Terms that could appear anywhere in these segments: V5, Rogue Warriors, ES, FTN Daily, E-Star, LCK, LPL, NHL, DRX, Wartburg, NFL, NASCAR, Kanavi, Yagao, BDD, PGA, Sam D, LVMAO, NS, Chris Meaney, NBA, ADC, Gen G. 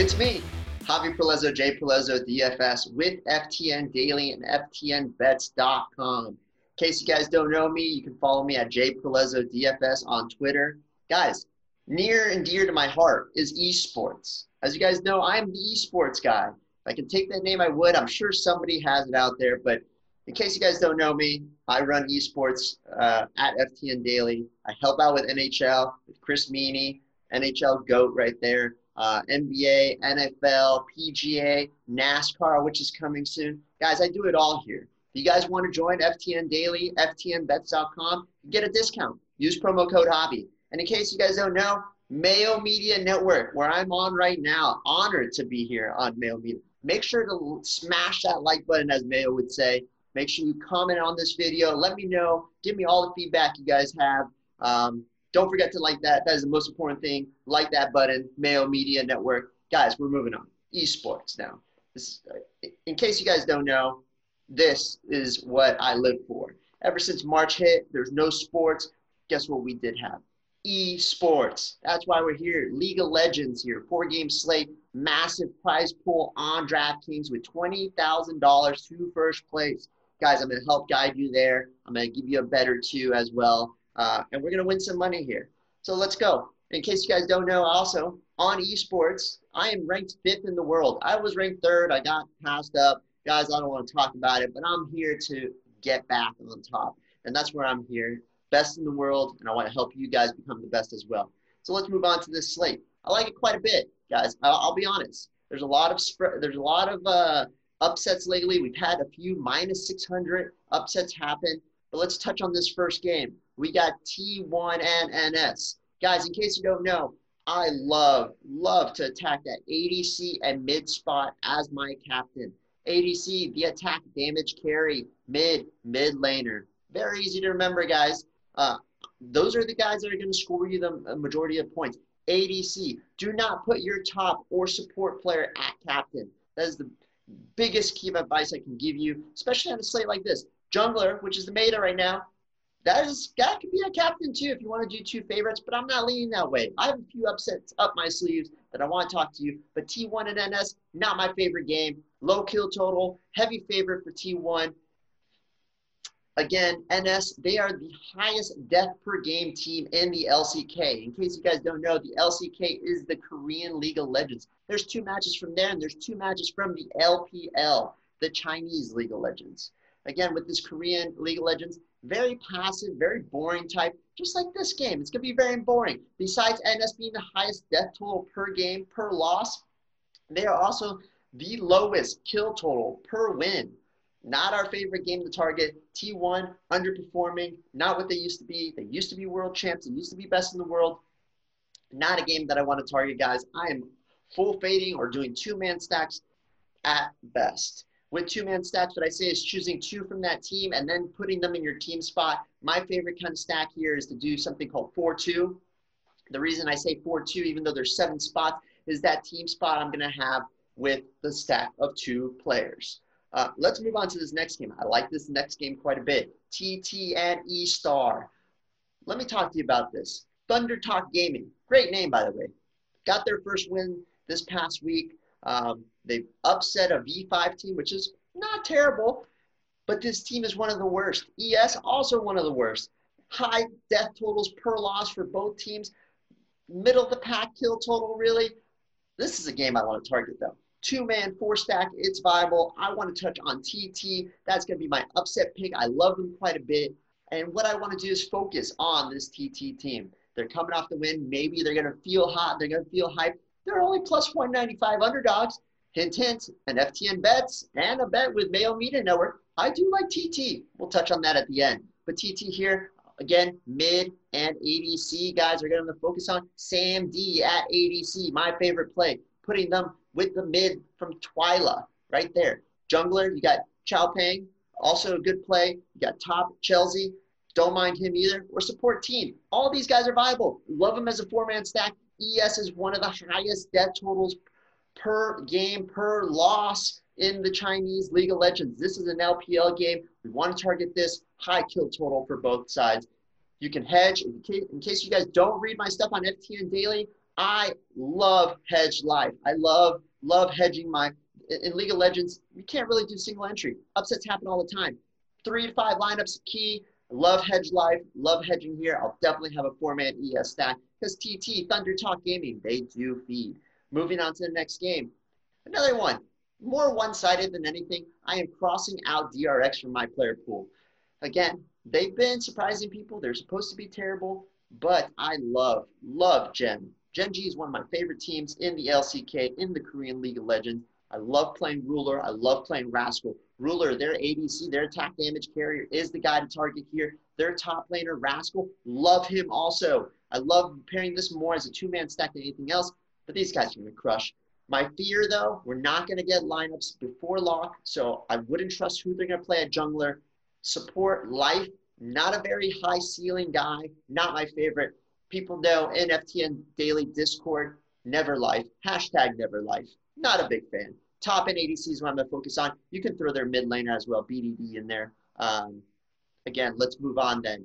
It's me, Javi Prolezzo, J. Prolezzo, DFS, with FTN Daily and FTNBets.com. In case you guys don't know me, you can follow me at J. Prolezzo, DFS on Twitter. Guys, near and dear to my heart is esports. As you guys know, I'm the esports guy. If I can take that name, I would. I'm sure somebody has it out there, but in case you guys don't know me, I run esports at FTN Daily. I help out with NHL, with Chris Meaney, NHL GOAT right there, NBA, NFL, PGA, NASCAR, which is coming soon. Guys, I do it all here. If you guys want to join FTN Daily, FTNBets.com, you get a discount. Use promo code HOBBY. And in case you guys don't know, Mayo Media Network, where I'm on right now, honored to be here on Mayo Media. Make sure to smash that like button, as Mayo would say. Make sure you comment on this video. Let me know. Give me all the feedback you guys have. Don't forget to like that. That is the most important thing. Like that button, Mayo Media Network. Guys, we're moving on. Esports now. This, in case you guys don't know, this is what I live for. Ever since March hit, there's no sports. Guess what we did have? Esports. That's why we're here. League of Legends here. 4-game slate. Massive prize pool on DraftKings with $20,000 to first place. Guys, I'm going to help guide you there. I'm going to give you a bet or two as well. And we're going to win some money here. So let's go. In case you guys don't know, also, on esports, I am ranked 5th in the world. I was ranked 3rd. I got passed up. Guys, I don't want to talk about it, but I'm here to get back on top. And that's where I'm here. Best in the world, and I want to help you guys become the best as well. So let's move on to this slate. I like it quite a bit, guys. I'll be honest. There's a lot of upsets lately. We've had a few minus 600 upsets happen. But let's touch on this first game. We got T1 and NS. Guys, in case you don't know, I love to attack that ADC and mid spot as my captain. ADC, the attack damage carry, mid laner. Very easy to remember, guys. Those are the guys that are going to score you the majority of points. ADC, do not put your top or support player at captain. That is the biggest key of advice I can give you, especially on a slate like this. Jungler, which is the meta right now, that could be a captain too if you want to do two favorites, but I'm not leaning that way. I have a few upsets up my sleeves that I want to talk to you, but T1 and NS, not my favorite game. Low kill total, heavy favorite for T1. Again, NS, they are the highest death per game team in the LCK. In case you guys don't know, the LCK is the Korean League of Legends. There's 2 matches from there, and there's 2 matches from the LPL, the Chinese League of Legends. Again, with this Korean League of Legends, very passive, very boring type, just like this game. It's going to be very boring. Besides NS being the highest death total per game, per loss, they are also the lowest kill total per win. Not our favorite game to target. T1, underperforming, not what they used to be. They used to be world champs. They used to be best in the world. Not a game that I want to target, guys. I am full fading or doing 2-man stacks at best. With 2-man stacks, what I say is choosing 2 from that team and then putting them in your team spot. My favorite kind of stack here is to do something called 4-2. The reason I say 4-2, even though there's 7 spots, is that team spot I'm going to have with the stack of 2 players. Let's move on to this next game. I like this next game quite a bit. TT and E-Star. Let me talk to you about this. Thunder Talk Gaming. Great name, by the way. Got their first win this past week. They've upset a V5 team, which is not terrible, but this team is one of the worst. ES, also one of the worst. High death totals per loss for both teams. Middle of the pack kill total, really. This is a game I want to target, though. 2-man, 4-stack, it's viable. I want to touch on TT. That's going to be my upset pick. I love them quite a bit. And what I want to do is focus on this TT team. They're coming off the win. Maybe they're going to feel hot. They're going to feel hyped. They're only plus 195 underdogs. Hint, hint, and FTN Bets, and a bet with Mayo Media Network. I do like TT. We'll touch on that at the end. But TT here, again, mid and ADC guys are going to focus on. Sam D at ADC, my favorite play. Putting them with the mid from Twyla right there. Jungler, you got Chao Pang, also a good play. You got top, Chelsea, don't mind him either. Or support team. All these guys are viable. Love them as a 4-man stack. ES is one of the highest death totals per game, per loss in the Chinese League of Legends. This is an LPL game. We want to target this high kill total for both sides. You can hedge. In case you guys don't read my stuff on FTN Daily, I love hedge life. I love hedging my, in League of Legends, you can't really do single entry. Upsets happen all the time. 3 to 5 lineups key. I love hedge life, love hedging here. I'll definitely have a 4-man ES stack because TT, Thunder Talk Gaming, they do feed. Moving on to the next game. Another one, more one-sided than anything. I am crossing out DRX from my player pool. Again, they've been surprising people. They're supposed to be terrible, but I love Gen. Gen G is one of my favorite teams in the LCK, in the Korean League of Legends. I love playing Ruler. I love playing Rascal. Ruler, their ADC, their attack damage carrier, is the guy to target here. Their top laner, Rascal, love him also. I love pairing this more as a 2-man stack than anything else, but these guys are going to crush. My fear, though, we're not going to get lineups before lock, so I wouldn't trust who they're going to play at jungler. Support, life, not a very high ceiling guy, not my favorite. People know in FTN Daily Discord, never life, hashtag never life. Not a big fan. Top end ADC is what I'm going to focus on. You can throw their mid laner as well, BDD in there. Again, let's move on then.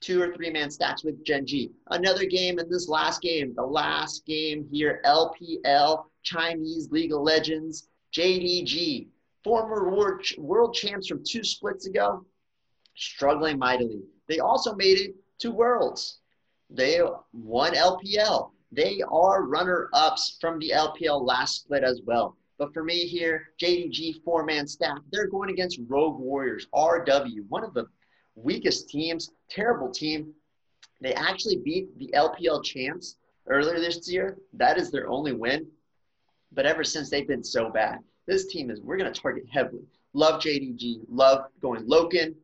2 or 3-man stacks with Gen G. Another game in this last game, the last game here, LPL, Chinese League of Legends, JDG, former world champs from 2 splits ago, struggling mightily. They also made it to Worlds. They won LPL. They are runner-ups from the LPL last split as well. But for me here, JDG 4-man stack, they're going against Rogue Warriors, RW, one of the weakest teams, terrible team. They actually beat the LPL champs earlier this year. That is their only win. But ever since, they've been so bad. This team is, we're going to target heavily. Love JDG, love going Loken.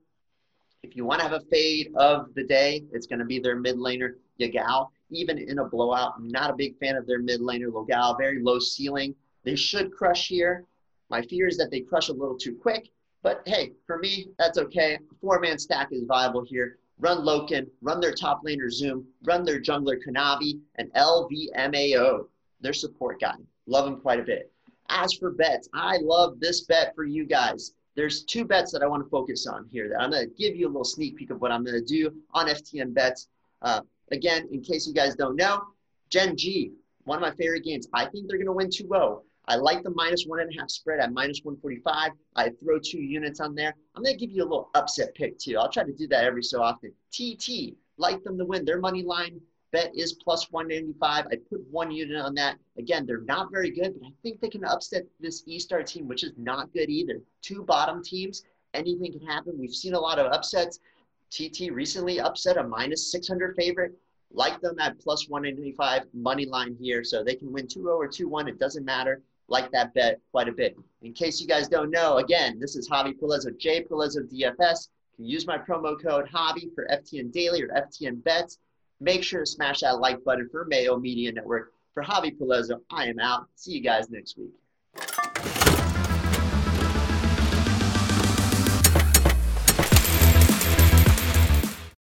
If you want to have a fade of the day, it's going to be their mid laner, Yagao. Even in a blowout, I'm not a big fan of their mid laner, Logal. Very low ceiling. They should crush here. My fear is that they crush a little too quick. But hey, for me, that's okay. 4-man stack is viable here. Run Loken, run their top laner Zoom, run their jungler Kanavi, and LVMAO, their support guy. Love him quite a bit. As for bets, I love this bet for you guys. There's 2 bets that I want to focus on here that I'm going to give you a little sneak peek of what I'm going to do on FTN Bets. Again, in case you guys don't know, Gen G, one of my favorite games. I think they're going to win 2-0. I like the -1.5 spread at -145. I throw 2 units on there. I'm going to give you a little upset pick too. I'll try to do that every so often. TT, like them to win. Their money line bet is +195. I put 1 unit on that. Again, they're not very good, but I think they can upset this E-Star team, which is not good either. 2 bottom teams. Anything can happen. We've seen a lot of upsets. TT recently upset a -600 favorite. Like them at +195 money line here. So they can win 2-0 or 2-1. It doesn't matter. Like that bet quite a bit. In case you guys don't know, again, this is Javi Prolezzo, J Prolezzo DFS. You can use my promo code Javi for FTN Daily or FTN Bets. Make sure to smash that like button for Mayo Media Network. For Javi Prolezzo, I am out. See you guys next week.